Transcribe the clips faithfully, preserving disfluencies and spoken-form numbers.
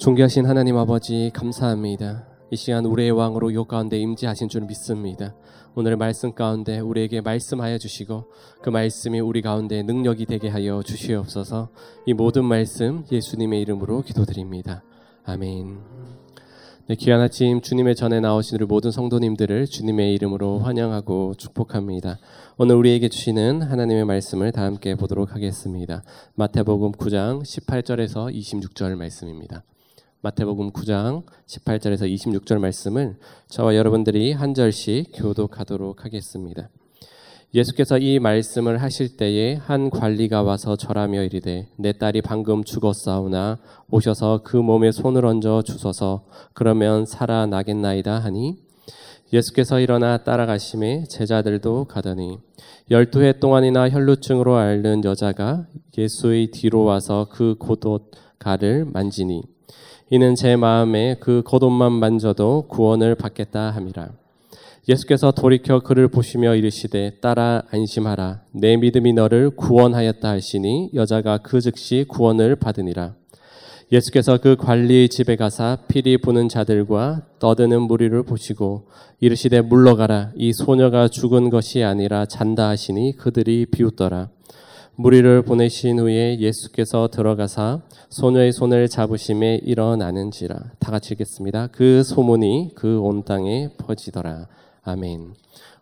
존귀하신 하나님 아버지 감사합니다. 이 시간 우리의 왕으로 요 가운데 임재하신 줄 믿습니다. 오늘의 말씀 가운데 우리에게 말씀하여 주시고 그 말씀이 우리 가운데 능력이 되게 하여 주시옵소서. 이 모든 말씀 예수님의 이름으로 기도드립니다. 아멘. 네, 귀한 아침 주님의 전에 나오신 우리 모든 성도님들을 주님의 이름으로 환영하고 축복합니다. 오늘 우리에게 주시는 하나님의 말씀을 다 함께 보도록 하겠습니다. 마태복음 구 장 십팔 절에서 이십육 절 말씀입니다. 마태복음 구 장 십팔 절에서 이십육 절 말씀을 저와 여러분들이 한 절씩 교독하도록 하겠습니다. 예수께서 이 말씀을 하실 때에 한 관리가 와서 절하며 이르되 내 딸이 방금 죽었사오나 오셔서 그 몸에 손을 얹어 주소서 그러면 살아나겠나이다 하니 예수께서 일어나 따라가심에 제자들도 가더니 열두 해 동안이나 혈루증으로 앓는 여자가 예수의 뒤로 와서 그 겉옷가를 만지니 이는 제 마음에 그 겉옷만 만져도 구원을 받겠다 함이라. 예수께서 돌이켜 그를 보시며 이르시되 딸아 안심하라 내 믿음이 너를 구원하였다 하시니 여자가 그 즉시 구원을 받으니라. 예수께서 그 관리의 집에 가사 피리 부는 자들과 떠드는 무리를 보시고 이르시되 물러가라 이 소녀가 죽은 것이 아니라 잔다 하시니 그들이 비웃더라. 무리를 보내신 후에 예수께서 들어가사 소녀의 손을 잡으심에 일어나는지라. 다 같이 읽겠습니다. 그 소문이 그 온 땅에 퍼지더라. 아멘.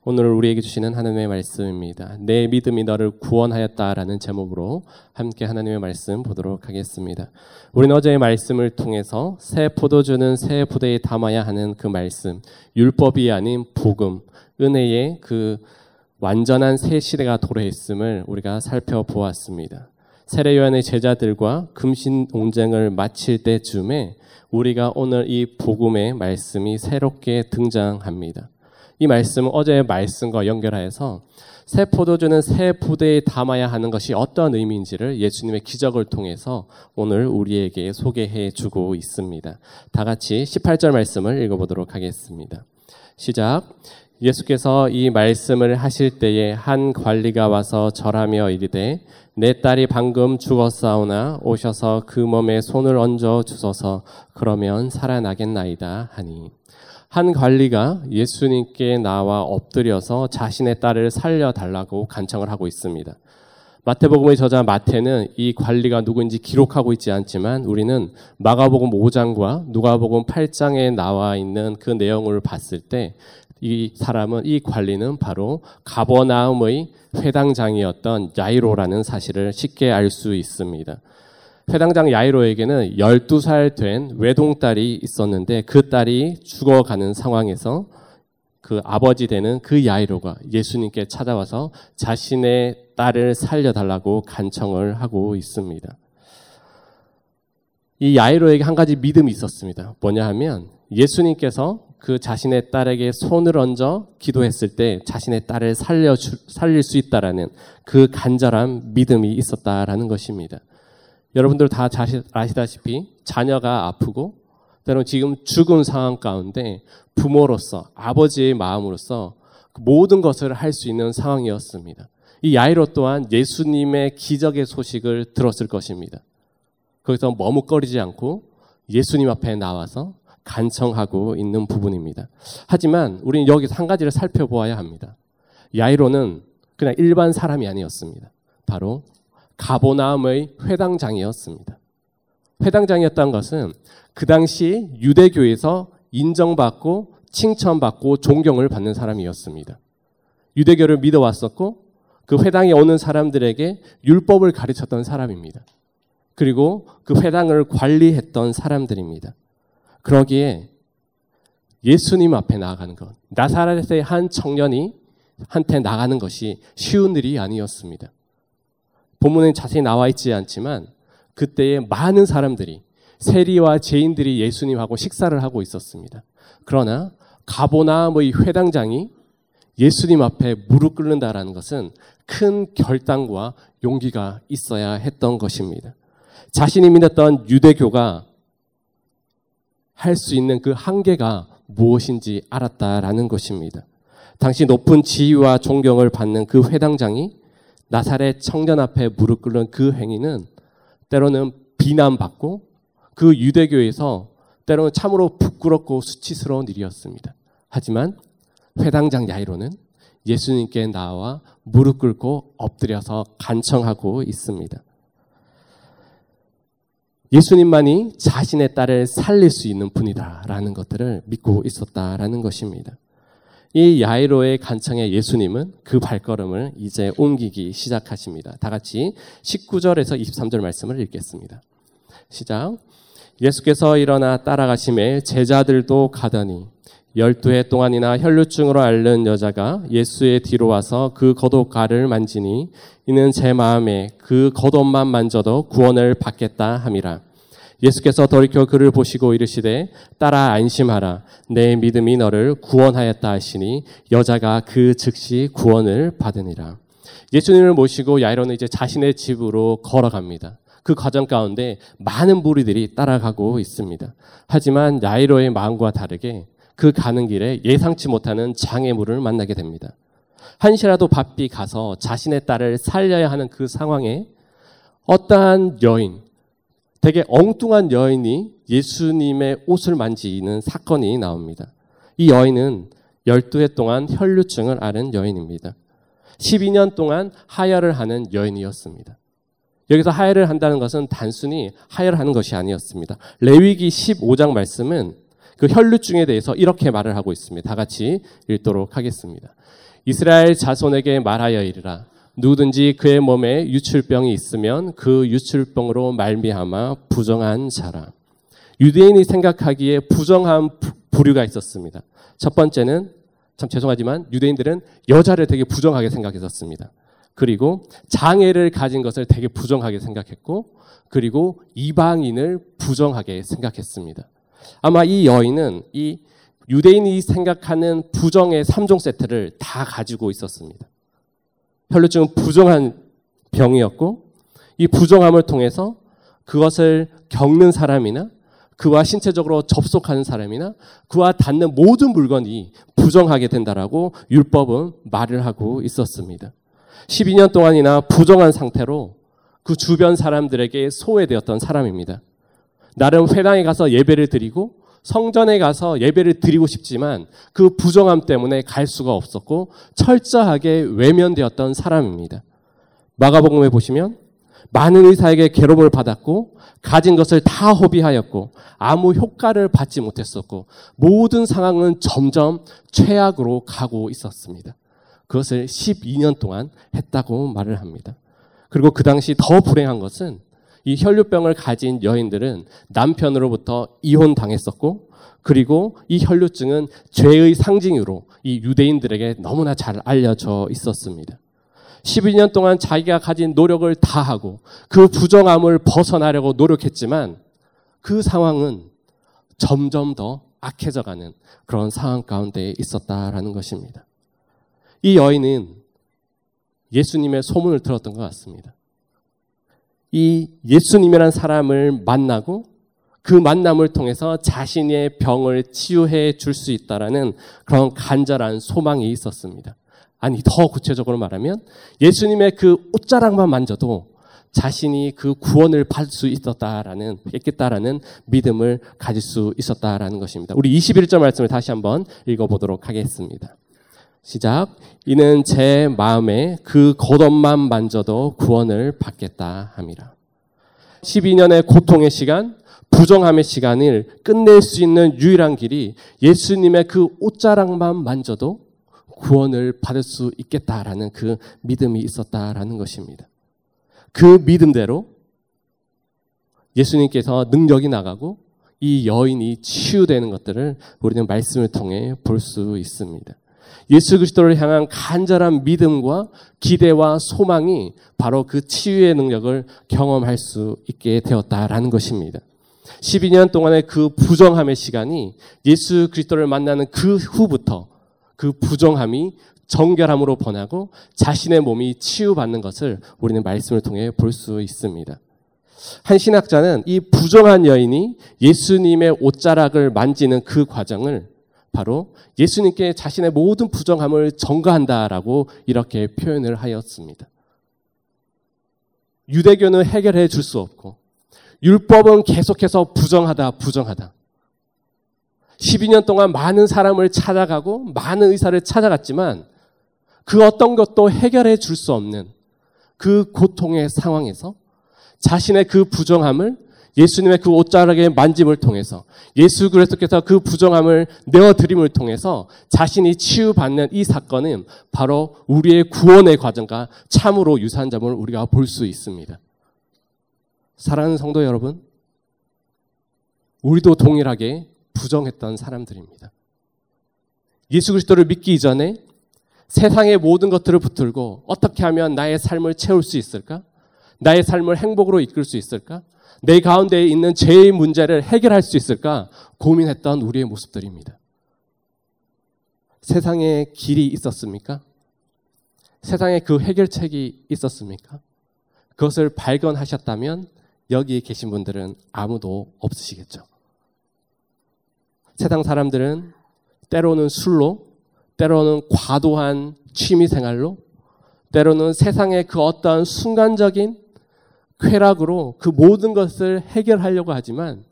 오늘 우리에게 주시는 하나님의 말씀입니다. 내 믿음이 너를 구원하였다라는 제목으로 함께 하나님의 말씀 보도록 하겠습니다. 우리는 어제의 말씀을 통해서 새 포도주는 새 부대에 담아야 하는 그 말씀, 율법이 아닌 복음, 은혜의 그 완전한 새 시대가 도래했음을 우리가 살펴보았습니다. 세례 요한의 제자들과 금신 동쟁을 마칠 때쯤에 우리가 오늘 이 복음의 말씀이 새롭게 등장합니다. 이 말씀은 어제의 말씀과 연결하여서 새 포도주는 새 부대에 담아야 하는 것이 어떤 의미인지를 예수님의 기적을 통해서 오늘 우리에게 소개해 주고 있습니다. 다 같이 십팔 절 말씀을 읽어보도록 하겠습니다. 시작. 예수께서 이 말씀을 하실 때에 한 관리가 와서 절하며 이르되 내 딸이 방금 죽었사오나 오셔서 그 몸에 손을 얹어 주소서 그러면 살아나겠나이다 하니 한 관리가 예수님께 나와 엎드려서 자신의 딸을 살려달라고 간청을 하고 있습니다. 마태복음의 저자 마태는 이 관리가 누구인지 기록하고 있지 않지만 우리는 마가복음 오 장과 누가복음 팔 장에 나와 있는 그 내용을 봤을 때 이 사람은 이 관리는 바로 가버나움의 회당장이었던 야이로라는 사실을 쉽게 알 수 있습니다. 회당장 야이로에게는 열두 살 된 외동딸이 있었는데 그 딸이 죽어가는 상황에서 그 아버지 되는 그 야이로가 예수님께 찾아와서 자신의 딸을 살려달라고 간청을 하고 있습니다. 이 야이로에게 한 가지 믿음이 있었습니다. 뭐냐 하면 예수님께서 그 자신의 딸에게 손을 얹어 기도했을 때 자신의 딸을 살려 주, 살릴 수 있다라는 그 간절한 믿음이 있었다라는 것입니다. 여러분들 다 아시다시피 자녀가 아프고 때론 지금 죽은 상황 가운데 부모로서 아버지의 마음으로서 모든 것을 할 수 있는 상황이었습니다. 이 야이로 또한 예수님의 기적의 소식을 들었을 것입니다. 거기서 머뭇거리지 않고 예수님 앞에 나와서 간청하고 있는 부분입니다. 하지만 우리는 여기서 한 가지를 살펴보아야 합니다. 야이로는 그냥 일반 사람이 아니었습니다. 바로 가버나움의 회당장이었습니다. 회당장이었다는 것은 그 당시 유대교에서 인정받고 칭찬받고 존경을 받는 사람이었습니다. 유대교를 믿어왔었고 그 회당에 오는 사람들에게 율법을 가르쳤던 사람입니다. 그리고 그 회당을 관리했던 사람들입니다. 그러기에 예수님 앞에 나아가는 것, 나사렛의 한 청년이 한테 나가는 것이 쉬운 일이 아니었습니다. 본문에 자세히 나와 있지 않지만 그때의 많은 사람들이 세리와 죄인들이 예수님하고 식사를 하고 있었습니다. 그러나 가버나움의 회당장이 예수님 앞에 무릎 꿇는다라는 것은 큰 결단과 용기가 있어야 했던 것입니다. 자신이 믿었던 유대교가 할 수 있는 그 한계가 무엇인지 알았다라는 것입니다. 당시 높은 지위와 존경을 받는 그 회당장이 나사렛 청년 앞에 무릎 꿇는 그 행위는 때로는 비난받고 그 유대교에서 때로는 참으로 부끄럽고 수치스러운 일이었습니다. 하지만 회당장 야이로는 예수님께 나와 무릎 꿇고 엎드려서 간청하고 있습니다. 예수님만이 자신의 딸을 살릴 수 있는 분이다라는 것들을 믿고 있었다라는 것입니다. 이 야이로의 간청에 예수님은 그 발걸음을 이제 옮기기 시작하십니다. 다 같이 십구 절에서 이십삼 절 말씀을 읽겠습니다. 시작. 예수께서 일어나 따라가심에 제자들도 가더니 열두 해 동안이나 혈루증으로 앓는 여자가 예수의 뒤로 와서 그 겉옷가를 만지니 이는 제 마음에 그 겉옷만 만져도 구원을 받겠다 함이라. 예수께서 돌이켜 그를 보시고 이르시되 딸아 안심하라 내 믿음이 너를 구원하였다 하시니 여자가 그 즉시 구원을 받으니라. 예수님을 모시고 야이로는 이제 자신의 집으로 걸어갑니다. 그 과정 가운데 많은 무리들이 따라가고 있습니다. 하지만 야이로의 마음과 다르게 그 가는 길에 예상치 못하는 장애물을 만나게 됩니다. 한시라도 바삐 가서 자신의 딸을 살려야 하는 그 상황에 어떠한 여인, 되게 엉뚱한 여인이 예수님의 옷을 만지는 사건이 나옵니다. 이 여인은 열두 해 동안 혈루증을 앓은 여인입니다. 십이 년 동안 하혈을 하는 여인이었습니다. 여기서 하혈을 한다는 것은 단순히 하혈을 하는 것이 아니었습니다. 레위기 십오 장 말씀은 그 혈루증에 대해서 이렇게 말을 하고 있습니다. 다 같이 읽도록 하겠습니다. 이스라엘 자손에게 말하여 이르라. 누구든지 그의 몸에 유출병이 있으면 그 유출병으로 말미암아 부정한 자라. 유대인이 생각하기에 부정한 부류가 있었습니다. 첫 번째는, 참 죄송하지만 유대인들은 여자를 되게 부정하게 생각했었습니다. 그리고 장애를 가진 것을 되게 부정하게 생각했고, 그리고 이방인을 부정하게 생각했습니다. 아마 이 여인은 이 유대인이 생각하는 부정의 삼 종 세트를 다 가지고 있었습니다. 혈루증은 부정한 병이었고 이 부정함을 통해서 그것을 겪는 사람이나 그와 신체적으로 접속하는 사람이나 그와 닿는 모든 물건이 부정하게 된다라고 율법은 말을 하고 있었습니다. 십이 년 동안이나 부정한 상태로 그 주변 사람들에게 소외되었던 사람입니다. 나름 회당에 가서 예배를 드리고 성전에 가서 예배를 드리고 싶지만 그 부정함 때문에 갈 수가 없었고 철저하게 외면되었던 사람입니다. 마가복음에 보시면 많은 의사에게 괴롭힘을 받았고 가진 것을 다 허비하였고 아무 효과를 받지 못했었고 모든 상황은 점점 최악으로 가고 있었습니다. 그것을 십이 년 동안 했다고 말을 합니다. 그리고 그 당시 더 불행한 것은 이 혈류병을 가진 여인들은 남편으로부터 이혼당했었고 그리고 이 혈류증은 죄의 상징으로 이 유대인들에게 너무나 잘 알려져 있었습니다. 십이 년 동안 자기가 가진 노력을 다하고 그 부정함을 벗어나려고 노력했지만 그 상황은 점점 더 악해져가는 그런 상황 가운데 있었다라는 것입니다. 이 여인은 예수님의 소문을 들었던 것 같습니다. 이 예수님이라는 사람을 만나고 그 만남을 통해서 자신의 병을 치유해 줄 수 있다라는 그런 간절한 소망이 있었습니다. 아니, 더 구체적으로 말하면 예수님의 그 옷자락만 만져도 자신이 그 구원을 받을 수 있었다라는, 있겠다라는 믿음을 가질 수 있었다라는 것입니다. 우리 이십일 절 말씀을 다시 한번 읽어보도록 하겠습니다. 시작. 이는 제 마음에 그 겉옷만 만져도 구원을 받겠다 함이라. 십이 년의 고통의 시간, 부정함의 시간을 끝낼 수 있는 유일한 길이 예수님의 그 옷자락만 만져도 구원을 받을 수 있겠다라는 그 믿음이 있었다라는 것입니다. 그 믿음대로 예수님께서 능력이 나가고 이 여인이 치유되는 것들을 우리는 말씀을 통해 볼 수 있습니다. 예수 그리스도를 향한 간절한 믿음과 기대와 소망이 바로 그 치유의 능력을 경험할 수 있게 되었다라는 것입니다. 십이 년 동안의 그 부정함의 시간이 예수 그리스도를 만나는 그 후부터 그 부정함이 정결함으로 변하고 자신의 몸이 치유받는 것을 우리는 말씀을 통해 볼 수 있습니다. 한 신학자는 이 부정한 여인이 예수님의 옷자락을 만지는 그 과정을 바로 예수님께 자신의 모든 부정함을 전가한다라고 이렇게 표현을 하였습니다. 유대교는 해결해 줄 수 없고 율법은 계속해서 부정하다, 부정하다. 십이 년 동안 많은 사람을 찾아가고 많은 의사를 찾아갔지만 그 어떤 것도 해결해 줄 수 없는 그 고통의 상황에서 자신의 그 부정함을 예수님의 그 옷자락의 만짐을 통해서 예수 그리스도께서 그 부정함을 내어드림을 통해서 자신이 치유받는 이 사건은 바로 우리의 구원의 과정과 참으로 유사한 점을 우리가 볼 수 있습니다. 사랑하는 성도 여러분, 우리도 동일하게 부정했던 사람들입니다. 예수 그리스도를 믿기 이전에 세상의 모든 것들을 붙들고 어떻게 하면 나의 삶을 채울 수 있을까? 나의 삶을 행복으로 이끌 수 있을까? 내 가운데에 있는 죄의 문제를 해결할 수 있을까? 고민했던 우리의 모습들입니다. 세상에 길이 있었습니까? 세상에 그 해결책이 있었습니까? 그것을 발견하셨다면 여기 계신 분들은 아무도 없으시겠죠. 세상 사람들은 때로는 술로, 때로는 과도한 취미생활로, 때로는 세상의 그 어떤 순간적인 쾌락으로 그 모든 것을 해결하려고 하지만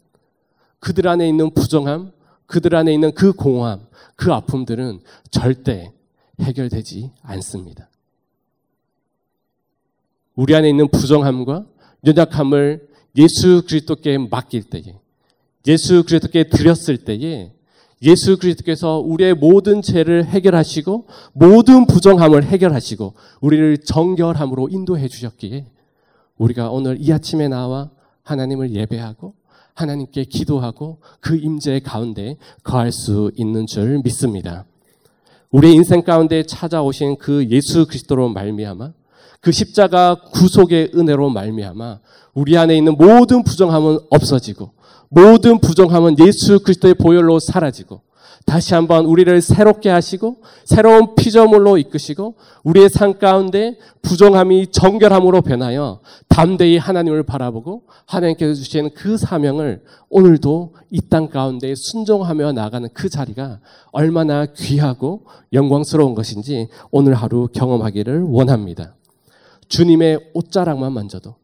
그들 안에 있는 부정함, 그들 안에 있는 그 공허함, 그 아픔들은 절대 해결되지 않습니다. 우리 안에 있는 부정함과 연약함을 예수 그리스도께 맡길 때에, 예수 그리스도께 드렸을 때에 예수 그리스도께서 우리의 모든 죄를 해결하시고 모든 부정함을 해결하시고 우리를 정결함으로 인도해 주셨기에 우리가 오늘 이 아침에 나와 하나님을 예배하고 하나님께 기도하고 그 임재 가운데 거할 수 있는 줄 믿습니다. 우리의 인생 가운데 찾아오신 그 예수 그리스도로 말미암아 그 십자가 구속의 은혜로 말미암아 우리 안에 있는 모든 부정함은 없어지고 모든 부정함은 예수 그리스도의 보혈로 사라지고 다시 한번 우리를 새롭게 하시고 새로운 피조물로 이끄시고 우리의 삶 가운데 부정함이 정결함으로 변하여 담대히 하나님을 바라보고 하나님께서 주신 그 사명을 오늘도 이 땅 가운데 순종하며 나가는 그 자리가 얼마나 귀하고 영광스러운 것인지 오늘 하루 경험하기를 원합니다. 주님의 옷자락만 만져도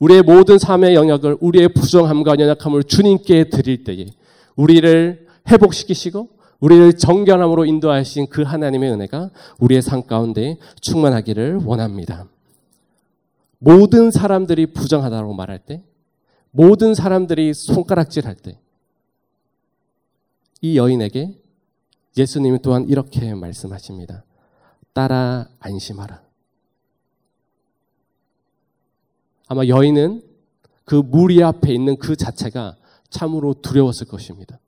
우리의 모든 삶의 영역을 우리의 부정함과 연약함을 주님께 드릴 때에 우리를 회복시키시고 우리를 정결함으로 인도하신 그 하나님의 은혜가 우리의 삶 가운데 충만하기를 원합니다. 모든 사람들이 부정하다고 말할 때, 모든 사람들이 손가락질할 때 이 여인에게 예수님이 또한 이렇게 말씀하십니다. 따라 안심하라. 아마 여인은 그 무리 앞에 있는 그 자체가 참으로 두려웠을 것입니다.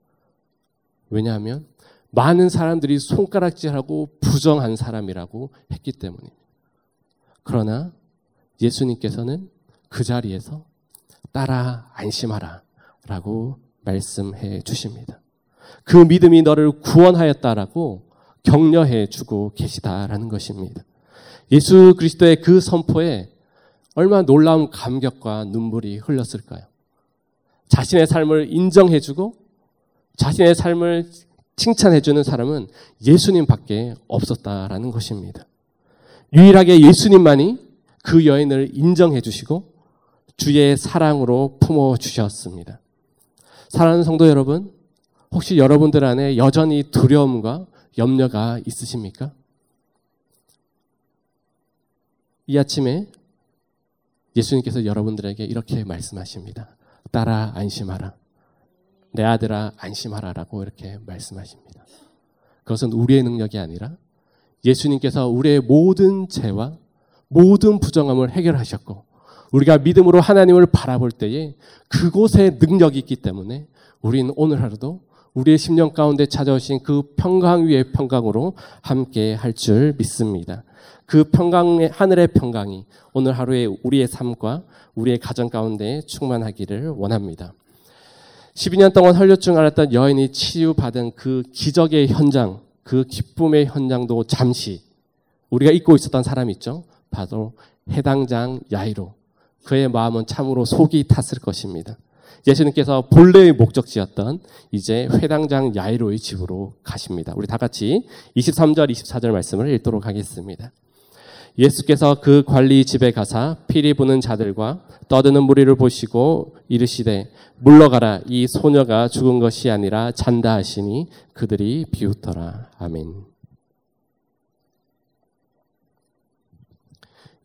왜냐하면 많은 사람들이 손가락질하고 부정한 사람이라고 했기 때문입니다. 그러나 예수님께서는 그 자리에서 따라 안심하라 라고 말씀해 주십니다. 그 믿음이 너를 구원하였다라고 격려해 주고 계시다라는 것입니다. 예수 그리스도의 그 선포에 얼마나 놀라운 감격과 눈물이 흘렀을까요? 자신의 삶을 인정해주고 자신의 삶을 칭찬해주는 사람은 예수님밖에 없었다라는 것입니다. 유일하게 예수님만이 그 여인을 인정해주시고 주의 사랑으로 품어주셨습니다. 사랑하는 성도 여러분, 혹시 여러분들 안에 여전히 두려움과 염려가 있으십니까? 이 아침에 예수님께서 여러분들에게 이렇게 말씀하십니다. 따라 안심하라. 내 아들아 안심하라라고 이렇게 말씀하십니다. 그것은 우리의 능력이 아니라 예수님께서 우리의 모든 죄와 모든 부정함을 해결하셨고 우리가 믿음으로 하나님을 바라볼 때에 그곳에 능력이 있기 때문에 우리는 오늘 하루도 우리의 심령 가운데 찾아오신 그 평강 위의 평강으로 함께 할 줄 믿습니다. 그 평강의 하늘의 평강이 오늘 하루에 우리의 삶과 우리의 가정 가운데 충만하기를 원합니다. 십이 년 동안 혈뇨증 앓았던 여인이 치유받은 그 기적의 현장, 그 기쁨의 현장도 잠시 우리가 잊고 있었던 사람이 있죠. 바로 해당장 야이로. 그의 마음은 참으로 속이 탔을 것입니다. 예수님께서 본래의 목적지였던 이제 회당장 야이로의 집으로 가십니다. 우리 다 같이 이십삼 절, 이십사 절 말씀을 읽도록 하겠습니다. 예수께서 그 관리 집에 가사 피리 부는 자들과 떠드는 무리를 보시고 이르시되 물러가라 이 소녀가 죽은 것이 아니라 잔다 하시니 그들이 비웃더라. 아멘.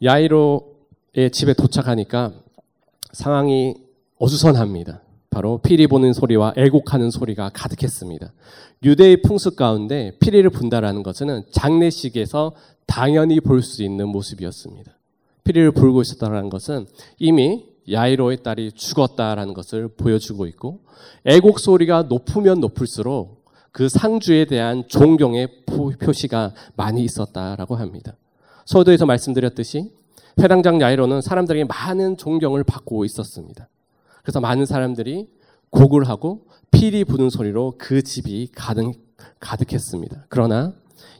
야이로의 집에 도착하니까 상황이 어수선합니다. 바로 피리 부는 소리와 애곡하는 소리가 가득했습니다. 유대의 풍습 가운데 피리를 분다라는 것은 장례식에서 당연히 볼 수 있는 모습이었습니다. 피리를 불고 있었다는 것은 이미 야이로의 딸이 죽었다라는 것을 보여주고 있고, 애곡 소리가 높으면 높을수록 그 상주에 대한 존경의 표시가 많이 있었다라고 합니다. 서두에서 말씀드렸듯이 회당장 야이로는 사람들에게 많은 존경을 받고 있었습니다. 그래서 많은 사람들이 곡을 하고 피리 부는 소리로 그 집이 가득, 가득했습니다. 그러나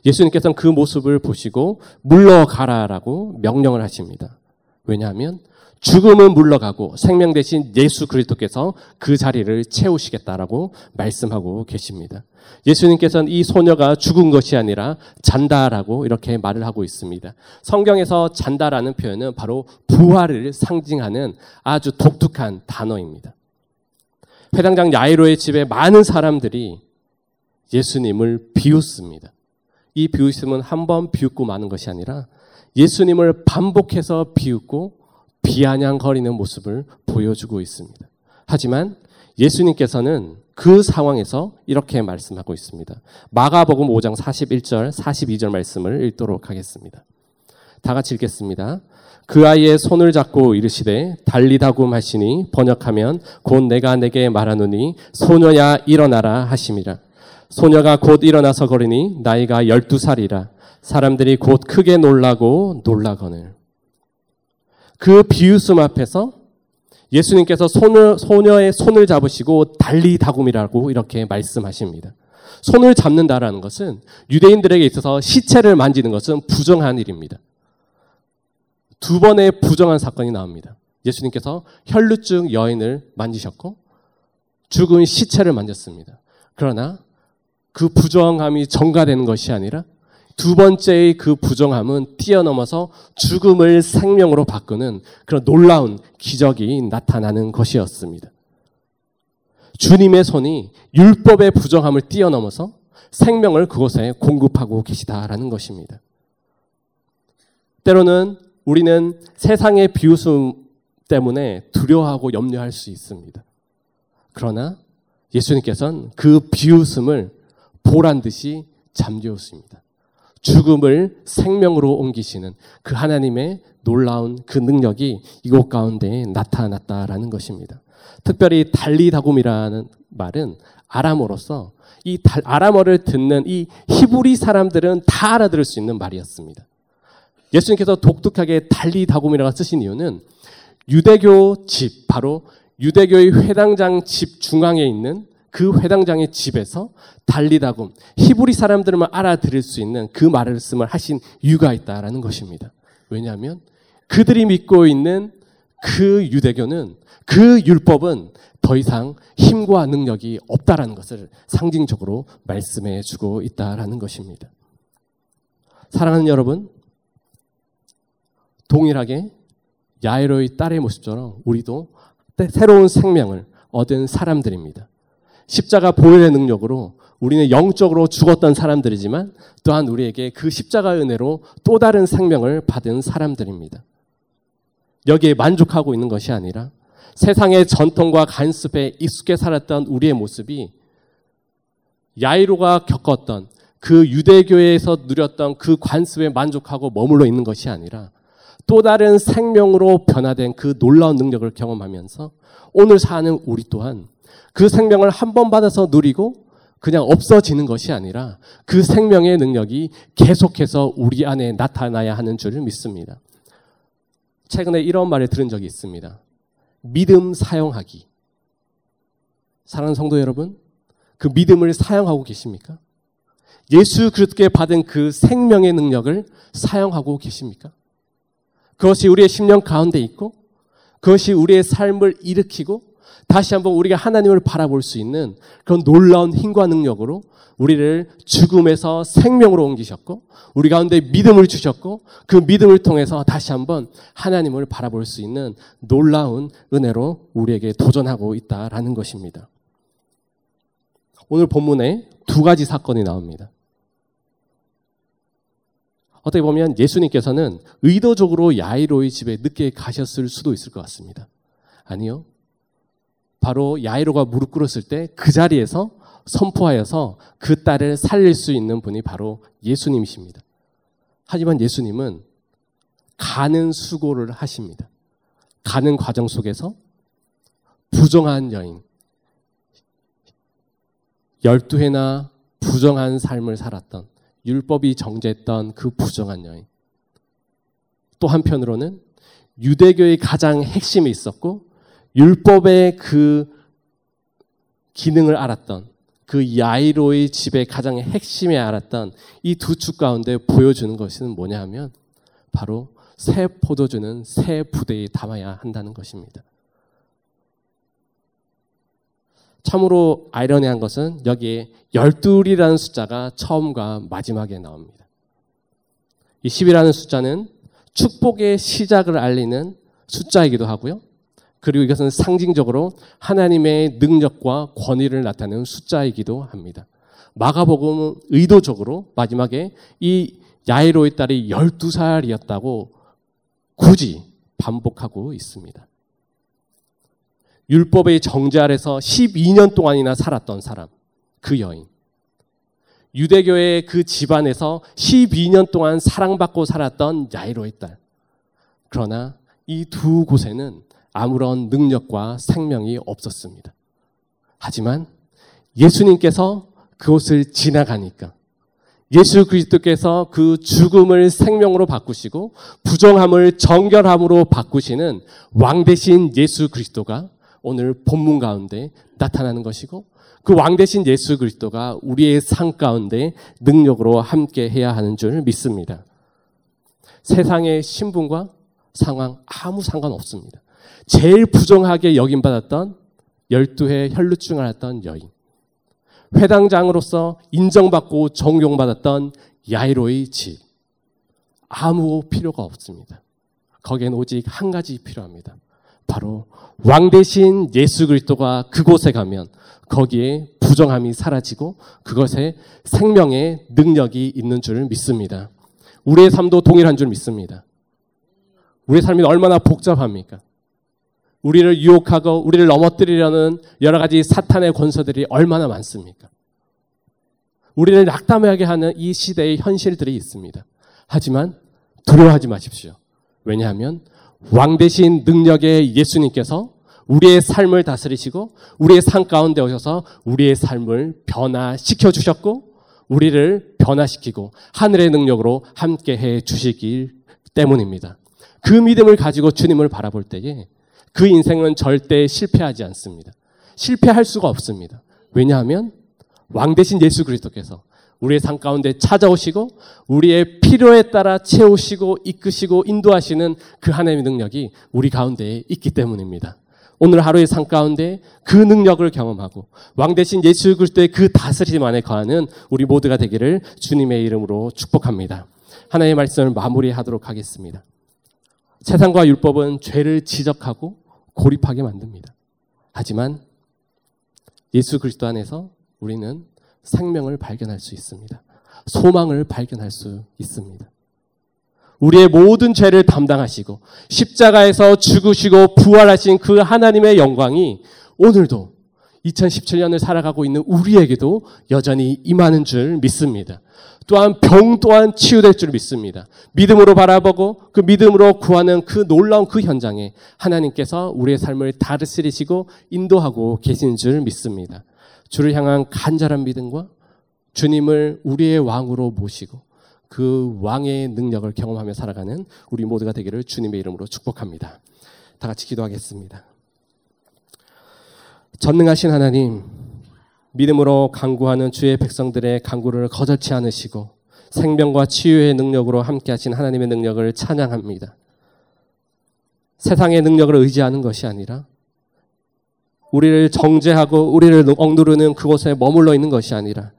예수님께서는 그 모습을 보시고 물러가라라고 명령을 하십니다. 왜냐하면 죽음은 물러가고 생명 대신 예수 그리스도께서 그 자리를 채우시겠다라고 말씀하고 계십니다. 예수님께서는 이 소녀가 죽은 것이 아니라 잔다라고 이렇게 말을 하고 있습니다. 성경에서 잔다라는 표현은 바로 부활을 상징하는 아주 독특한 단어입니다. 회당장 야이로의 집에 많은 사람들이 예수님을 비웃습니다. 이 비웃음은 한 번 비웃고 마는 것이 아니라 예수님을 반복해서 비웃고 비아냥거리는 모습을 보여주고 있습니다. 하지만 예수님께서는 그 상황에서 이렇게 말씀하고 있습니다. 마가복음 오 장 사십일 절, 사십이 절 말씀을 읽도록 하겠습니다. 다 같이 읽겠습니다. 그 아이의 손을 잡고 이르시되 달리다굼 하시니 번역하면 곧 내가 내게 말하노니 소녀야 일어나라 하심이라. 소녀가 곧 일어나서 걸으니 나이가 열두 살이라. 사람들이 곧 크게 놀라고 놀라거늘. 그 비웃음 앞에서 예수님께서 소녀, 소녀의 손을 잡으시고 달리다굼이라고 이렇게 말씀하십니다. 손을 잡는다라는 것은 유대인들에게 있어서 시체를 만지는 것은 부정한 일입니다. 두 번의 부정한 사건이 나옵니다. 예수님께서 혈루증 여인을 만지셨고 죽은 시체를 만졌습니다. 그러나 그 부정함이 전가되는 것이 아니라 두 번째의 그 부정함은 뛰어넘어서 죽음을 생명으로 바꾸는 그런 놀라운 기적이 나타나는 것이었습니다. 주님의 손이 율법의 부정함을 뛰어넘어서 생명을 그곳에 공급하고 계시다라는 것입니다. 때로는 우리는 세상의 비웃음 때문에 두려워하고 염려할 수 있습니다. 그러나 예수님께서는 그 비웃음을 보란 듯이 잠재우십니다. 죽음을 생명으로 옮기시는 그 하나님의 놀라운 그 능력이 이곳 가운데 나타났다라는 것입니다. 특별히 달리다굼이라는 말은 아람어로서 이 달, 아람어를 듣는 이 히브리 사람들은 다 알아들을 수 있는 말이었습니다. 예수님께서 독특하게 달리다굼이라고 쓰신 이유는 유대교 집, 바로 유대교의 회당장 집 중앙에 있는 그 회당장의 집에서 달리다굼, 히브리 사람들만 알아들을 수 있는 그 말씀을 하신 이유가 있다라는 것입니다. 왜냐하면 그들이 믿고 있는 그 유대교는, 그 율법은 더 이상 힘과 능력이 없다라는 것을 상징적으로 말씀해 주고 있다라는 것입니다. 사랑하는 여러분, 동일하게 야이로의 딸의 모습처럼 우리도 새로운 생명을 얻은 사람들입니다. 십자가 보혈의 능력으로 우리는 영적으로 죽었던 사람들이지만 또한 우리에게 그 십자가의 은혜로 또 다른 생명을 받은 사람들입니다. 여기에 만족하고 있는 것이 아니라 세상의 전통과 간습에 익숙해 살았던 우리의 모습이 야이로가 겪었던 그 유대교회에서 누렸던 그 관습에 만족하고 머물러 있는 것이 아니라 또 다른 생명으로 변화된 그 놀라운 능력을 경험하면서 오늘 사는 우리 또한 그 생명을 한 번 받아서 누리고 그냥 없어지는 것이 아니라 그 생명의 능력이 계속해서 우리 안에 나타나야 하는 줄 믿습니다. 최근에 이런 말을 들은 적이 있습니다. 믿음 사용하기. 사랑하는 성도 여러분, 그 믿음을 사용하고 계십니까? 예수 그리스도께 받은 그 생명의 능력을 사용하고 계십니까? 그것이 우리의 심령 가운데 있고 그것이 우리의 삶을 일으키고 다시 한번 우리가 하나님을 바라볼 수 있는 그런 놀라운 힘과 능력으로 우리를 죽음에서 생명으로 옮기셨고 우리 가운데 믿음을 주셨고 그 믿음을 통해서 다시 한번 하나님을 바라볼 수 있는 놀라운 은혜로 우리에게 도전하고 있다라는 것입니다. 오늘 본문에 두 가지 사건이 나옵니다. 어떻게 보면 예수님께서는 의도적으로 야이로의 집에 늦게 가셨을 수도 있을 것 같습니다. 아니요. 바로 야이로가 무릎 꿇었을 때 그 자리에서 선포하여서 그 딸을 살릴 수 있는 분이 바로 예수님이십니다. 하지만 예수님은 가는 수고를 하십니다. 가는 과정 속에서 부정한 여인, 열두 해나 부정한 삶을 살았던, 율법이 정죄했던 그 부정한 여인. 또 한편으로는 유대교의 가장 핵심에 있었고 율법의 그 기능을 알았던 그 야이로의 집의 가장 핵심에 알았던 이 두 축 가운데 보여주는 것은 뭐냐 하면 바로 새 포도주는 새 부대에 담아야 한다는 것입니다. 참으로 아이러니한 것은 여기에 열둘이라는 숫자가 처음과 마지막에 나옵니다. 이 십이라는 숫자는 축복의 시작을 알리는 숫자이기도 하고요. 그리고 이것은 상징적으로 하나님의 능력과 권위를 나타내는 숫자이기도 합니다. 마가복음은 의도적으로 마지막에 이 야이로의 딸이 열두 살이었다고 굳이 반복하고 있습니다. 율법의 정죄 아래서 십이 년 동안이나 살았던 사람, 그 여인. 유대교의 그 집안에서 십이 년 동안 사랑받고 살았던 야이로의 딸. 그러나 이 두 곳에는 아무런 능력과 생명이 없었습니다. 하지만 예수님께서 그곳을 지나가니까 예수 그리스도께서 그 죽음을 생명으로 바꾸시고 부정함을 정결함으로 바꾸시는 왕 대신 예수 그리스도가 오늘 본문 가운데 나타나는 것이고 그 왕 대신 예수 그리스도가 우리의 삶 가운데 능력으로 함께 해야 하는 줄 믿습니다. 세상의 신분과 상황 아무 상관없습니다. 제일 부정하게 여김받았던 열두 해 혈루증을 앓았던 여인, 회당장으로서 인정받고 존경받았던 야이로의 집, 아무 필요가 없습니다. 거기엔 오직 한 가지 필요합니다. 바로 왕 대신 예수 그리스도가 그곳에 가면 거기에 부정함이 사라지고 그것에 생명의 능력이 있는 줄 믿습니다. 우리의 삶도 동일한 줄 믿습니다. 우리의 삶이 얼마나 복잡합니까? 우리를 유혹하고 우리를 넘어뜨리려는 여러 가지 사탄의 권세들이 얼마나 많습니까? 우리를 낙담하게 하는 이 시대의 현실들이 있습니다. 하지만 두려워하지 마십시오. 왜냐하면 왕 대신 능력의 예수님께서 우리의 삶을 다스리시고 우리의 삶 가운데 오셔서 우리의 삶을 변화시켜 주셨고 우리를 변화시키고 하늘의 능력으로 함께해 주시기 때문입니다. 그 믿음을 가지고 주님을 바라볼 때에 그 인생은 절대 실패하지 않습니다. 실패할 수가 없습니다. 왜냐하면 왕 대신 예수 그리스도께서 우리의 삶 가운데 찾아오시고 우리의 필요에 따라 채우시고 이끄시고 인도하시는 그 하나님의 능력이 우리 가운데에 있기 때문입니다. 오늘 하루의 삶 가운데 그 능력을 경험하고 왕 대신 예수 그리스도의 그 다스림 안에 거하는 우리 모두가 되기를 주님의 이름으로 축복합니다. 하나님의 말씀을 마무리하도록 하겠습니다. 세상과 율법은 죄를 지적하고 고립하게 만듭니다. 하지만 예수 그리스도 안에서 우리는 생명을 발견할 수 있습니다. 소망을 발견할 수 있습니다. 우리의 모든 죄를 담당하시고 십자가에서 죽으시고 부활하신 그 하나님의 영광이 오늘도 이천십칠 년을 살아가고 있는 우리에게도 여전히 임하는 줄 믿습니다. 또한 병 또한 치유될 줄 믿습니다. 믿음으로 바라보고 그 믿음으로 구하는 그 놀라운 그 현장에 하나님께서 우리의 삶을 다스리시고 인도하고 계신 줄 믿습니다. 주를 향한 간절한 믿음과 주님을 우리의 왕으로 모시고 그 왕의 능력을 경험하며 살아가는 우리 모두가 되기를 주님의 이름으로 축복합니다. 다 같이 기도하겠습니다. 전능하신 하나님, 믿음으로 간구하는 주의 백성들의 간구를 거절치 않으시고 생명과 치유의 능력으로 함께하신 하나님의 능력을 찬양합니다. 세상의 능력을 의지하는 것이 아니라 우리를 정죄하고 우리를 억누르는 그곳에 머물러 있는 것이 아니라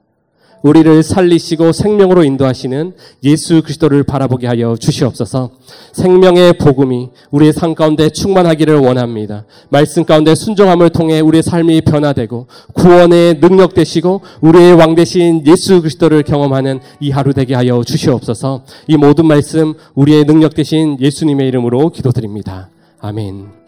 우리를 살리시고 생명으로 인도하시는 예수 그리스도를 바라보게 하여 주시옵소서. 생명의 복음이 우리의 삶 가운데 충만하기를 원합니다. 말씀 가운데 순종함을 통해 우리의 삶이 변화되고 구원의 능력 되시고 우리의 왕 되신 예수 그리스도를 경험하는 이 하루 되게 하여 주시옵소서. 이 모든 말씀 우리의 능력 되신 예수님의 이름으로 기도드립니다. 아멘.